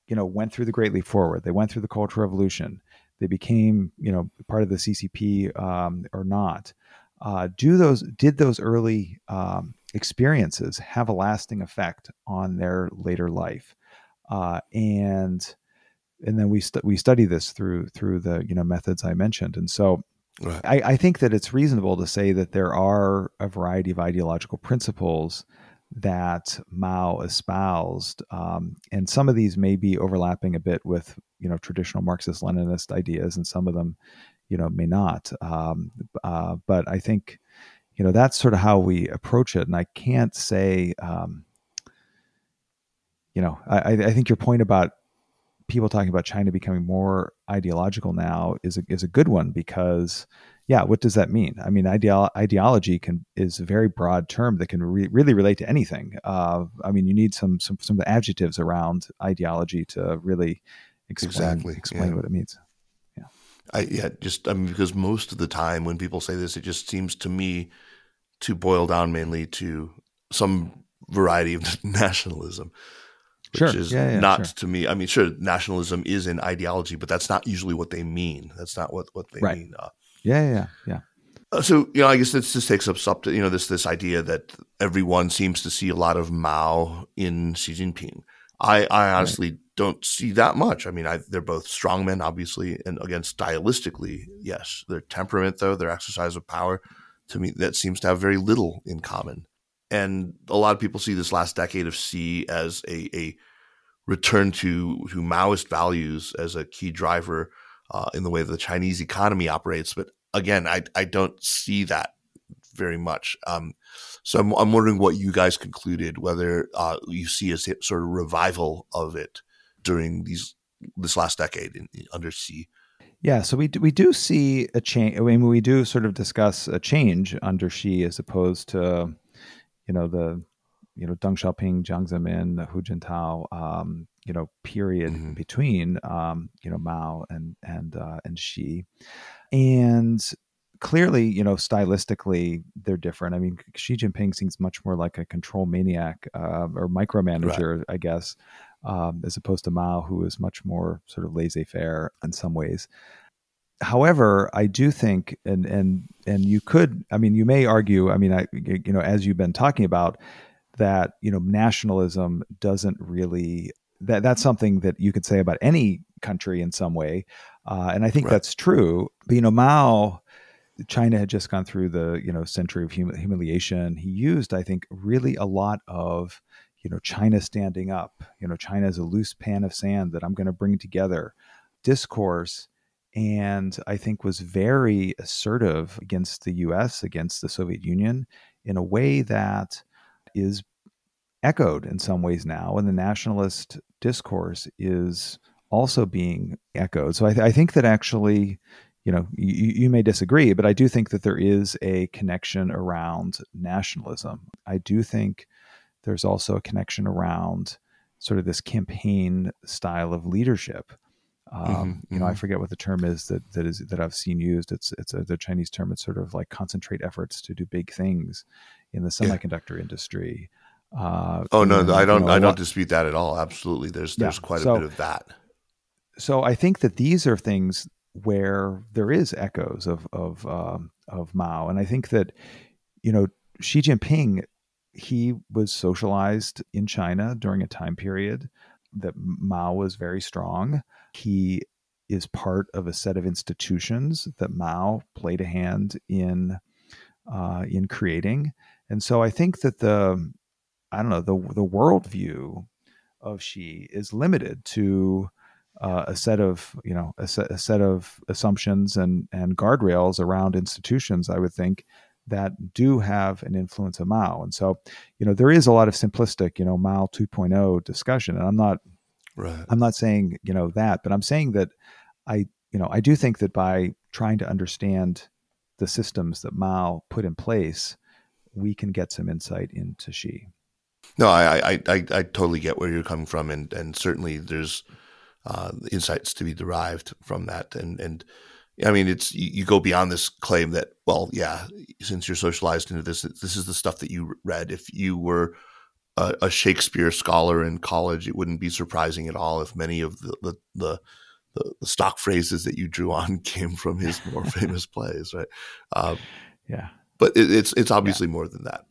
you know, went through the Great Leap Forward. They went through the Cultural Revolution. They became, you know, part of the C C P um, or not. Uh, do those did those early um, experiences have a lasting effect on their later life? Uh, and and then we st- we study this through through the you know methods I mentioned, and so. Right. I, I think that it's reasonable to say that there are a variety of ideological principles that Mao espoused, um, and some of these may be overlapping a bit with you know traditional Marxist-Leninist ideas, and some of them, you know, may not. Um, uh, but I think, you know, that's sort of how we approach it, and I can't say, um, you know, I, I think your point about people talking about China becoming more ideological now is a, is a good one, because, yeah, what does that mean? I mean, ideolo- ideology can is a very broad term that can re- really relate to anything. Uh, I mean, you need some some some of the adjectives around ideology to really explain, exactly. explain yeah. what it means. Yeah, I, yeah, just I mean, because most of the time when people say this, it just seems to me to boil down mainly to some variety of nationalism. Which sure. is yeah, yeah, not sure. to me. I mean, sure, nationalism is an ideology, but that's not usually what they mean. That's not what, what they right. mean. Uh, yeah, yeah, yeah. Uh, so, you know, I guess this just takes up, sub- you know, this this idea that everyone seems to see a lot of Mao in Xi Jinping. I, I honestly right. don't see that much. I mean, I, they're both strong men, obviously, and again, stylistically, yes. Their temperament, though, their exercise of power, to me, that seems to have very little in common. And a lot of people see this last decade of Xi as a, a return to, to Maoist values as a key driver uh, in the way that the Chinese economy operates. But again, I, I don't see that very much. Um, so I'm, I'm wondering what you guys concluded, whether uh, you see a sort of revival of it during these this last decade in, in, under Xi. Yeah, so we do, we do see a change. I mean, we do sort of discuss a change under Xi as opposed to, you know, the, you know, Deng Xiaoping, Jiang Zemin, Hu Jintao, um, you know, period mm-hmm. between, um, you know, Mao and, and, uh, and Xi. And clearly, you know, stylistically, they're different. I mean, Xi Jinping seems much more like a control maniac uh, or micromanager, right. I guess, um, as opposed to Mao, who is much more sort of laissez-faire in some ways. However, I do think, and and and you could, I mean, you may argue, I mean, I, you know, as you've been talking about, that, you know, nationalism doesn't really, that that's something that you could say about any country in some way, uh, and I think right. that's true. But you know, Mao, China had just gone through the, you know, century of hum- humiliation. He used, I think, really a lot of, you know, China standing up. You know, China is a loose pan of sand that I'm going to bring together discourse. And I think was very assertive against the U S, against the Soviet Union, in a way that is echoed in some ways now. And the nationalist discourse is also being echoed. So I, th- I think that actually, you know, you, you may disagree, but I do think that there is a connection around nationalism. I do think there's also a connection around sort of this campaign style of leadership. Um, mm-hmm, you know, mm-hmm. I forget what the term is that, that is, that I've seen used. It's, it's a, the Chinese term. It's sort of like concentrate efforts to do big things in the semiconductor yeah. industry. Uh, oh no, and, no I don't, you know, I don't dispute that at all. Absolutely. There's, yeah. there's quite so, a bit of that. So I think that these are things where there is echoes of, of, um, of Mao. And I think that, you know, Xi Jinping, he was socialized in China during a time period that Mao was very strong. He is part of a set of institutions that Mao played a hand in uh, in creating. And so I think that the, I don't know, the the worldview of Xi is limited to uh, a set of, you know, a set, a set of assumptions and, and guardrails around institutions, I would think, that do have an influence of Mao. And so, you know, there is a lot of simplistic, you know, Mao two point oh discussion. And I'm not, right. I'm not saying, you know, that, but I'm saying that I, you know, I do think that by trying to understand the systems that Mao put in place, we can get some insight into Xi. No, I, I, I, I totally get where you're coming from. And, and certainly there's uh, insights to be derived from that. And, and, I mean, it's you go beyond this claim that, well, yeah, since you're socialized into this, this is the stuff that you read. If you were a, a Shakespeare scholar in college, it wouldn't be surprising at all if many of the the, the, the stock phrases that you drew on came from his more famous plays, right? Um, yeah, but it, it's it's obviously yeah. more than that.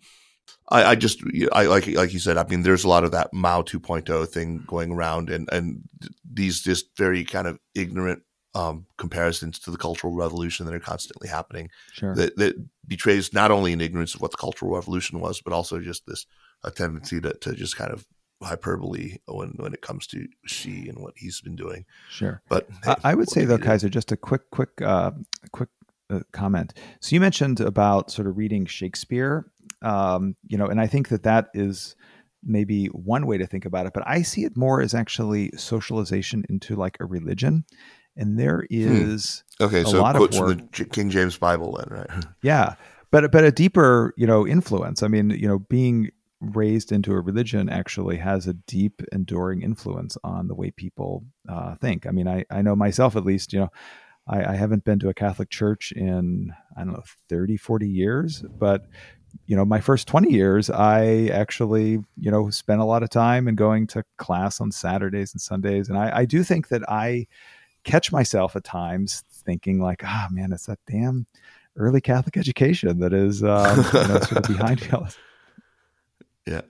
I, I just I like like you said. I mean, there's a lot of that Mao two point oh thing going around, and and these just very kind of ignorant. Um, comparisons to the Cultural Revolution that are constantly happening sure. that, that betrays not only an ignorance of what the Cultural Revolution was, but also just this a tendency to, to just kind of hyperbole when, when it comes to Xi and what he's been doing. Sure. But hey, I would say though, Kaiser, just a quick, quick, uh, quick uh, comment. So you mentioned about sort of reading Shakespeare, um, you know, and I think that that is maybe one way to think about it, but I see it more as actually socialization into like a religion. And there is hmm. okay, a so lot quotes of work. From the King James Bible then, right? Yeah. But but a deeper, you know, influence. I mean, you know, being raised into a religion actually has a deep, enduring influence on the way people uh, think. I mean, I, I know myself, at least, you know, I, I haven't been to a Catholic church in, I don't know, thirty, forty years. But, you know, my first twenty years, I actually, you know, spent a lot of time in going to class on Saturdays and Sundays. And I, I do think that I catch myself at times thinking like, ah, oh, man, it's that damn early Catholic education that is um, you know, sort of behind me. Yeah.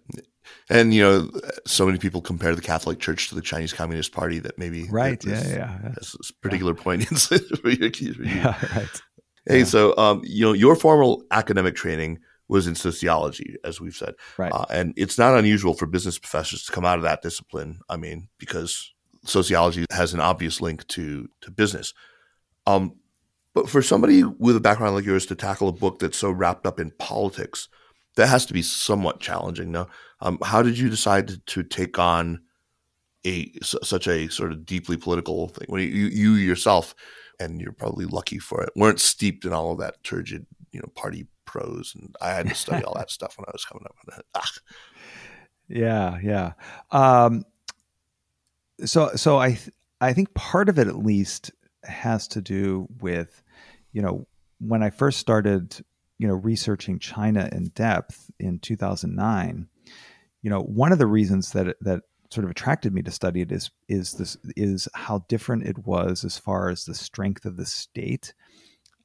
And, you know, so many people compare the Catholic Church to the Chinese Communist Party that maybe. Right. This, yeah. Yeah. That's this particular yeah. point. Yeah, right. Hey, yeah. so, um, you know, your formal academic training was in sociology, as we've said. Right. Uh, and it's not unusual for business professors to come out of that discipline. I mean, because sociology has an obvious link to, to business. Um, But for somebody with a background like yours to tackle a book that's so wrapped up in politics, that has to be somewhat challenging. Now, um, how did you decide to, to take on a such a sort of deeply political thing? When you, you yourself, and you're probably lucky for it, weren't steeped in all of that turgid, you know, party prose, and I had to study all that stuff when I was coming up. Ah. Yeah, yeah. Um, so, so I, th- I think part of it, at least, has to do with, you know, when I first started, you know, researching China in depth in two thousand nine, you know, one of the reasons that that sort of attracted me to study it is is this is how different it was as far as the strength of the state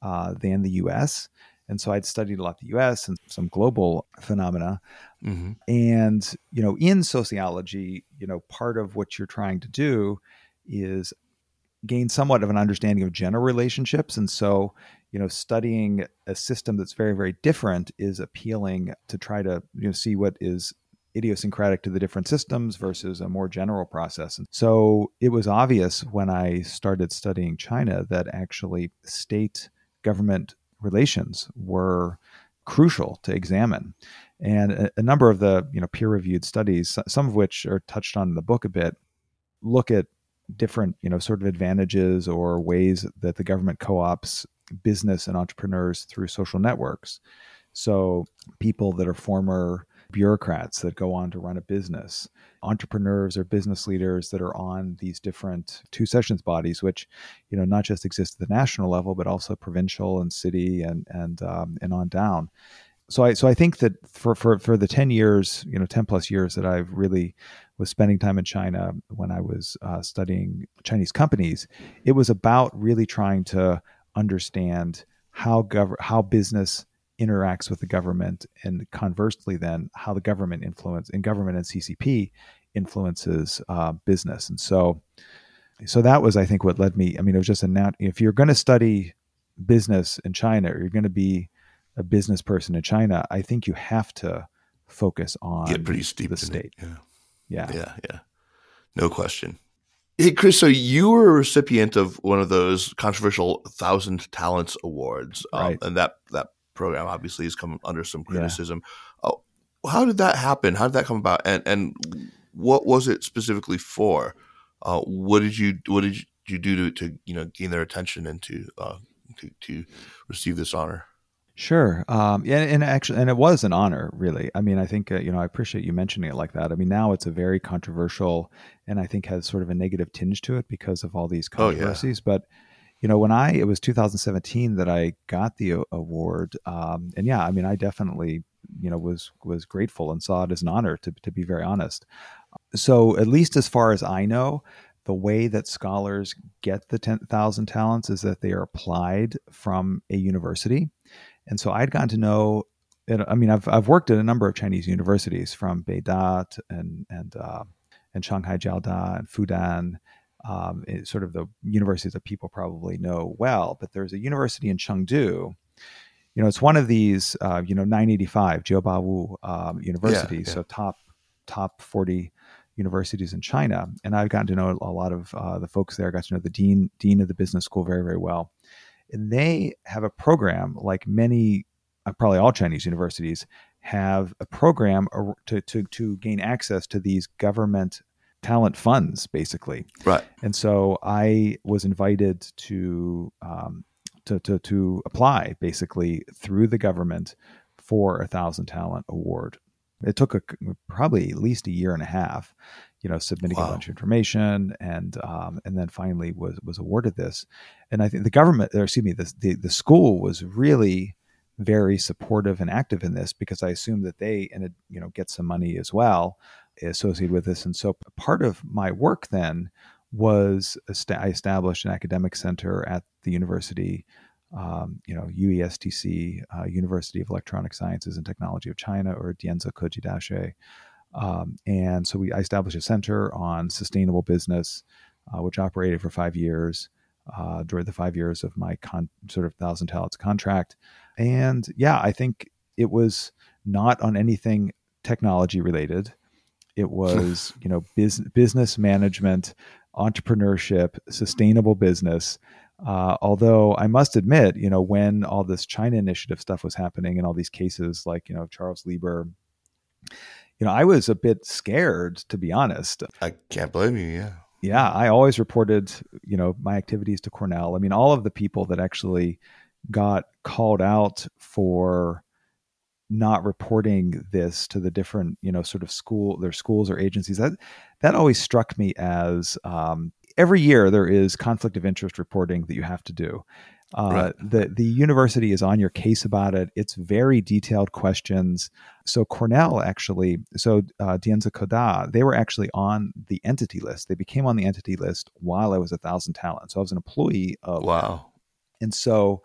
uh, than the U S. And so I'd studied a lot the U S and some global phenomena. Mm-hmm. And, you know, in sociology, you know, part of what you're trying to do is gain somewhat of an understanding of general relationships. And so, you know, studying a system that's very, very different is appealing to try to, you know, see what is idiosyncratic to the different systems versus a more general process. And so it was obvious when I started studying China that actually state government relations were crucial to examine. And a, a number of the, you know, peer-reviewed studies, some of which are touched on in the book a bit, look at different, you know, sort of advantages or ways that the government co-opts business and entrepreneurs through social networks. So people that are former bureaucrats that go on to run a business, entrepreneurs or business leaders that are on these different two sessions bodies, which, you know, not just exist at the national level, but also provincial and city and and um, and on down. So I so I think that for, for, for the ten years, you know, ten plus years that I've really was spending time in China when I was uh, studying Chinese companies, it was about really trying to understand how gov- how business interacts with the government, and conversely then how the government influence and government and C C P influences uh, business. And so so that was, I think, what led me. I mean, it was just a nat- if you're going to study business in China, or you're going to be a business person in China, I think you have to focus on Get pretty steeped the state. In it. Yeah. yeah. Yeah. Yeah. No question. Hey, Chris, so you were a recipient of one of those controversial Thousand Talents Awards. Um, right. And that, that program obviously has come under some criticism. Yeah. Uh, how did that happen? How did that come about? And, and what was it specifically for? Uh, what did you, what did you do to, to, you know, gain their attention and to, uh, to, to receive this honor? Sure. Um, yeah, and actually, and it was an honor, really. I mean, I think, uh, you know, I appreciate you mentioning it like that. I mean, now it's a very controversial, and I think has sort of a negative tinge to it because of all these controversies. Oh, yeah. But, you know, when I, it was two thousand seventeen that I got the award. Um, and yeah, I mean, I definitely, you know, was, was grateful and saw it as an honor, to, to be very honest. So at least as far as I know, the way that scholars get the ten thousand talents is that they are applied from a university. And so I'd gotten to know, I mean, I've I've worked at a number of Chinese universities, from Beida and and uh, and Shanghai Jiaoda and Fudan, um, sort of the universities that people probably know well. But there's a university in Chengdu, you know, it's one of these, uh, you know, nine eighty-five Jiaobawu um, universities, yeah, yeah. so top top forty universities in China. And I've gotten to know a lot of uh, the folks there. I got to know the dean dean of the business school very, very well. And they have a program, like many, uh, probably all Chinese universities, have a program to to, to gain access to these government talent funds, basically. Right. And so I was invited to um, to, to to apply, basically, through the government for a Thousand Talent Award. It took a, probably at least a year and a half, you know, submitting wow. a bunch of information, and um, and then finally was was awarded this. And I think the government, or excuse me, the, the the school was really very supportive and active in this, because I assume that they, and it, you know, get some money as well associated with this. And so part of my work then was st- I established an academic center at the university. Um, you know, U E S T C, uh, University of Electronic Sciences and Technology of China, or Dianza Koji Dashi. Um, and so we I established a center on sustainable business, uh, which operated for five years uh, during the five years of my con- sort of Thousand Talents contract. And yeah, I think it was not on anything technology related. It was, you know, biz- business management, entrepreneurship, sustainable business. Uh, although I must admit, you know, when all this China Initiative stuff was happening and all these cases like, you know, Charles Lieber, you know, I was a bit scared, to be honest. I can't blame you. Yeah. Yeah. I always reported, you know, my activities to Cornell. I mean, all of the people that actually got called out for not reporting this to the different, you know, sort of school, their schools or agencies, that, that always struck me as, um, every year there is conflict of interest reporting that you have to do. Uh, right. The the university is on your case about it. It's very detailed questions. So Cornell actually, so uh, Dianza Koda, they were actually on the entity list. They became on the entity list while I was a Thousand Talents. So I was an employee of Wow. And so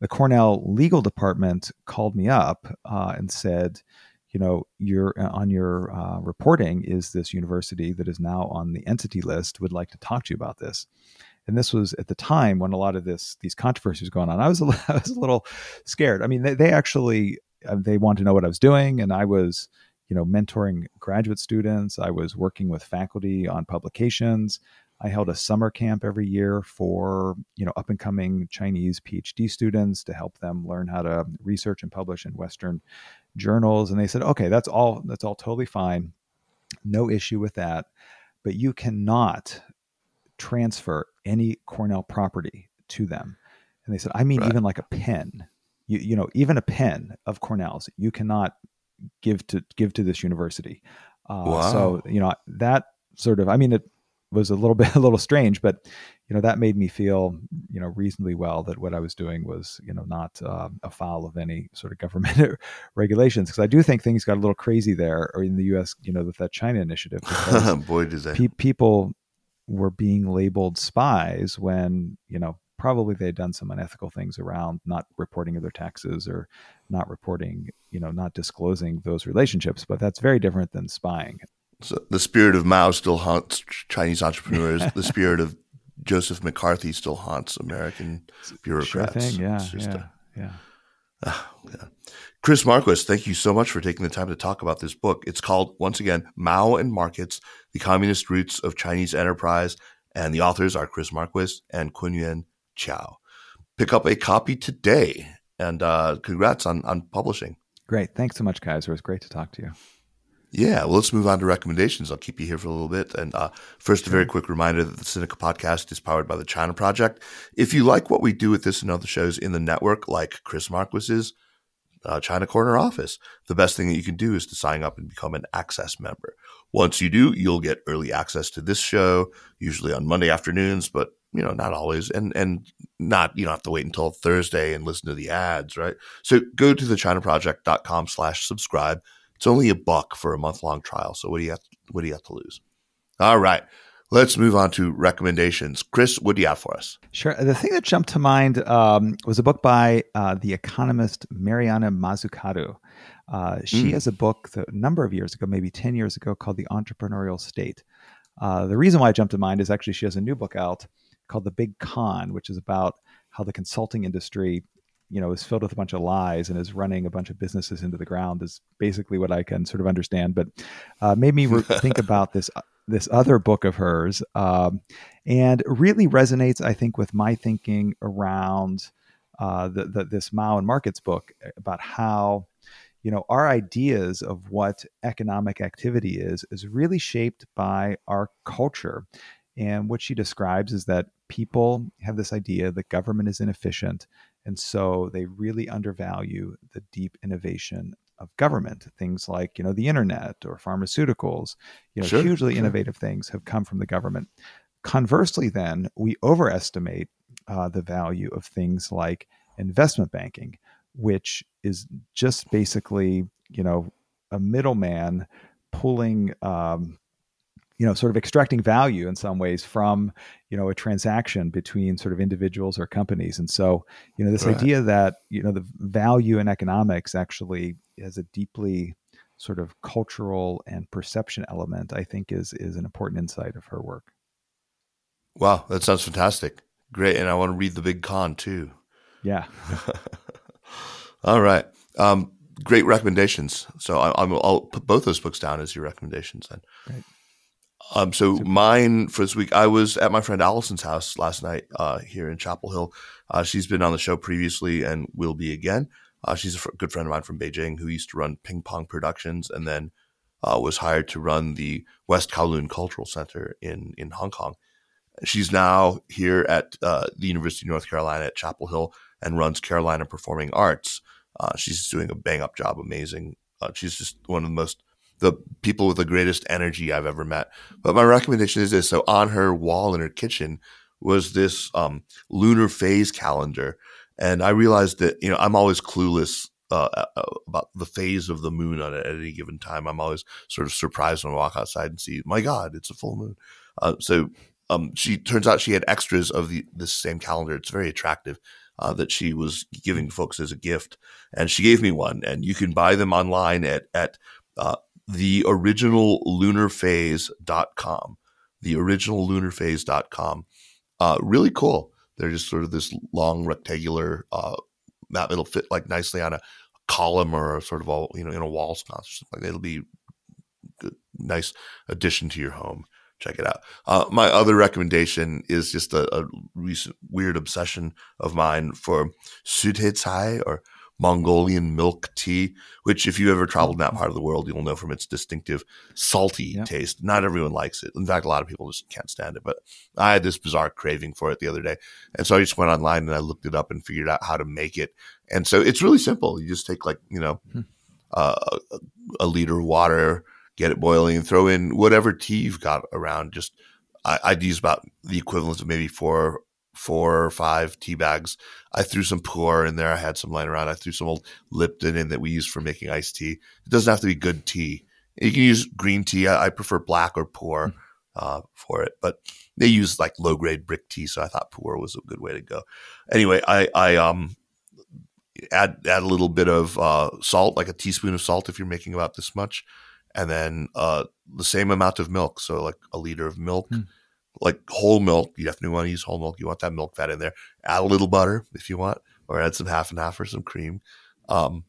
the Cornell legal department called me up uh, and said, you know, your on your uh, reporting is this university that is now on the entity list would like to talk to you about this. And this was at the time when a lot of this, these controversies were going on. I was a, I was a little scared. I mean, they, they actually, uh, they wanted to know what I was doing, and I was, you know, mentoring graduate students. I was working with faculty on publications. I held a summer camp every year for, you know, up and coming Chinese PhD students to help them learn how to research and publish in Western journals. And they said, okay, that's all, that's all totally fine. No issue with that, but you cannot transfer any Cornell property to them. And they said, I mean, right. even like a pen, you, you know, even a pen of Cornell's, you cannot give to, give to this university. Uh, wow. So, you know, that sort of, I mean, it, was a little bit, a little strange, but, you know, that made me feel, you know, reasonably well that what I was doing was, you know, not uh, afoul of any sort of government regulations. Because I do think things got a little crazy there, or in the U S, you know, with that China Initiative. Boy, does that. Pe- people were being labeled spies when, you know, probably they'd done some unethical things around not reporting of their taxes or not reporting, you know, not disclosing those relationships. But that's very different than spying. So the spirit of Mao still haunts Chinese entrepreneurs. The spirit of Joseph McCarthy still haunts American bureaucrats. Sure thing. Yeah, yeah, a, yeah. Uh, yeah. Chris Marquis, thank you so much for taking the time to talk about this book. It's called, once again, Mao and Markets, The Communist Roots of Chinese Enterprise. And the authors are Chris Marquis and Kunyuan Qiao. Pick up a copy today. And uh, congrats on, on publishing. Great. Thanks so much, Kaiser. It was great to talk to you. Yeah, well, let's move on to recommendations. I'll keep you here for a little bit. And uh, first, a very quick reminder that the Sinica podcast is powered by the China Project. If you like what we do with this and other shows in the network, like Chris Marquis's uh, China Corner Office, the best thing that you can do is to sign up and become an Access member. Once you do, you'll get early access to this show, usually on Monday afternoons, but you know, not always, and and not, you don't have to wait until Thursday and listen to the ads, right? So go to thechinaproject.com slash subscribe. It's only a buck for a month-long trial, so what do you have? What do you have to lose? All right, let's move on to recommendations. Chris, what do you have for us? Sure. The thing that jumped to mind um, was a book by uh, the economist Mariana Mazzucato. Uh, she mm. has a book that, a number of years ago, maybe ten years ago, called The Entrepreneurial State. Uh, the reason why it jumped to mind is actually she has a new book out called The Big Con, which is about how the consulting industry, you know, is filled with a bunch of lies and is running a bunch of businesses into the ground, is basically what I can sort of understand, but uh, made me re- think about this, uh, this other book of hers um, and really resonates, I think, with my thinking around uh, the, the, this Mao and Markets book about how, you know, our ideas of what economic activity is, is really shaped by our culture. And what she describes is that people have this idea that government is inefficient, and so they really undervalue the deep innovation of government. Things like, you know, the internet or pharmaceuticals, you know, sure, hugely sure. innovative things have come from the government. Conversely, then, we overestimate uh, the value of things like investment banking, which is just basically, you know, a middleman pulling, um, you know, sort of extracting value in some ways from, you know, a transaction between sort of individuals or companies. And so, you know, this right. idea that, you know, the value in economics actually has a deeply sort of cultural and perception element, I think is is an important insight of her work. Wow, that sounds fantastic. Great. And I want to read The Big Con too. Yeah. All right. Um, great recommendations. So I, I'm, I'll put both those books down as your recommendations then. Right. Um, so Super. Mine for this week, I was at my friend Allison's house last night uh, here in Chapel Hill. Uh, she's been on the show previously and will be again. Uh, she's a f- good friend of mine from Beijing who used to run Ping Pong Productions and then uh, was hired to run the West Kowloon Cultural Center in, in Hong Kong. She's now here at uh, the University of North Carolina at Chapel Hill and runs Carolina Performing Arts. Uh, she's doing a bang-up job, amazing. Uh, she's just one of the most, the people with the greatest energy I've ever met. But my recommendation is this. So on her wall in her kitchen was this um, lunar phase calendar. And I realized that, you know, I'm always clueless uh, about the phase of the moon on at any given time. I'm always sort of surprised when I walk outside and see, my God, it's a full moon. Uh, so... Um, she turns out she had extras of the, this same calendar. It's very attractive uh, that she was giving folks as a gift. And she gave me one. And you can buy them online at, at uh, the original lunar phase dot com. The original lunar phase dot com. Uh, really cool. They're just sort of this long rectangular uh, map. It'll fit like nicely on a column or sort of all, you know, in a wall sconce or something like that. It'll be a nice addition to your home. Check it out. Uh, my other recommendation is just a, a recent weird obsession of mine for Sute Tsai or Mongolian milk tea, which if you ever traveled in that part of the world, you'll know from its distinctive salty yep. taste. Not everyone likes it. In fact, a lot of people just can't stand it, but I had this bizarre craving for it the other day. And so I just went online and I looked it up and figured out how to make it. And so it's really simple. You just take like, you know, hmm. uh, a, a liter of water, get it boiling and throw in whatever tea you've got around. Just I, I'd use about the equivalent of maybe four, four or five tea bags. I threw some Pu'er in there. I had some lying around. I threw some old Lipton in that we use for making iced tea. It doesn't have to be good tea. You can use green tea. I, I prefer black or Pu'er uh, for it, but they use like low grade brick tea. So I thought Pu'er was a good way to go. Anyway, I, I, um, add, add a little bit of uh, salt, like a teaspoon of salt if you're making about this much. And then uh, the same amount of milk. So like a liter of milk, mm. like whole milk. You definitely want to use whole milk. You want that milk fat in there. Add a little butter if you want, or add some half and half or some cream. Um,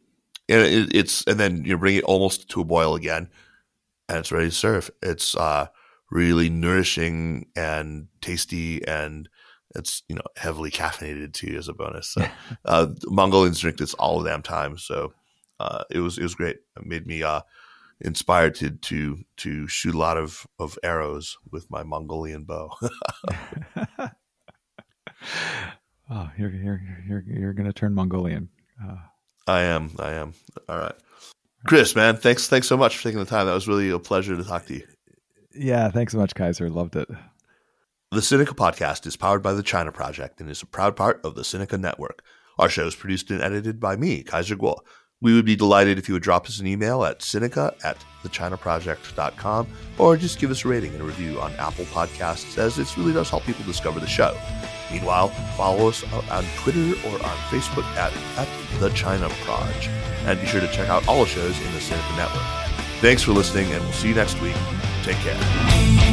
and it, it's and then you know, bring it almost to a boil again, and it's ready to serve. It's uh, really nourishing and tasty, and it's you know heavily caffeinated too as a bonus. So, uh, Mongolians drink this all the damn time. So uh, it was it was great. It made me. Uh, inspired to, to to shoot a lot of, of arrows with my Mongolian bow. oh, you're, you're, you're, you're going to turn Mongolian. Uh, I am. I am. All right. Chris, man, thanks thanks so much for taking the time. That was really a pleasure to talk to you. Yeah, thanks so much, Kaiser. Loved it. The Sinica Podcast is powered by The China Project and is a proud part of the Sinica Network. Our show is produced and edited by me, Kaiser Guo. We would be delighted if you would drop us an email at sinica at the china project dot com or just give us a rating and a review on Apple Podcasts, as it really does help people discover the show. Meanwhile, follow us on Twitter or on Facebook at, at The China Proj, and be sure to check out all the shows in the Sinica Network. Thanks for listening, and we'll see you next week. Take care.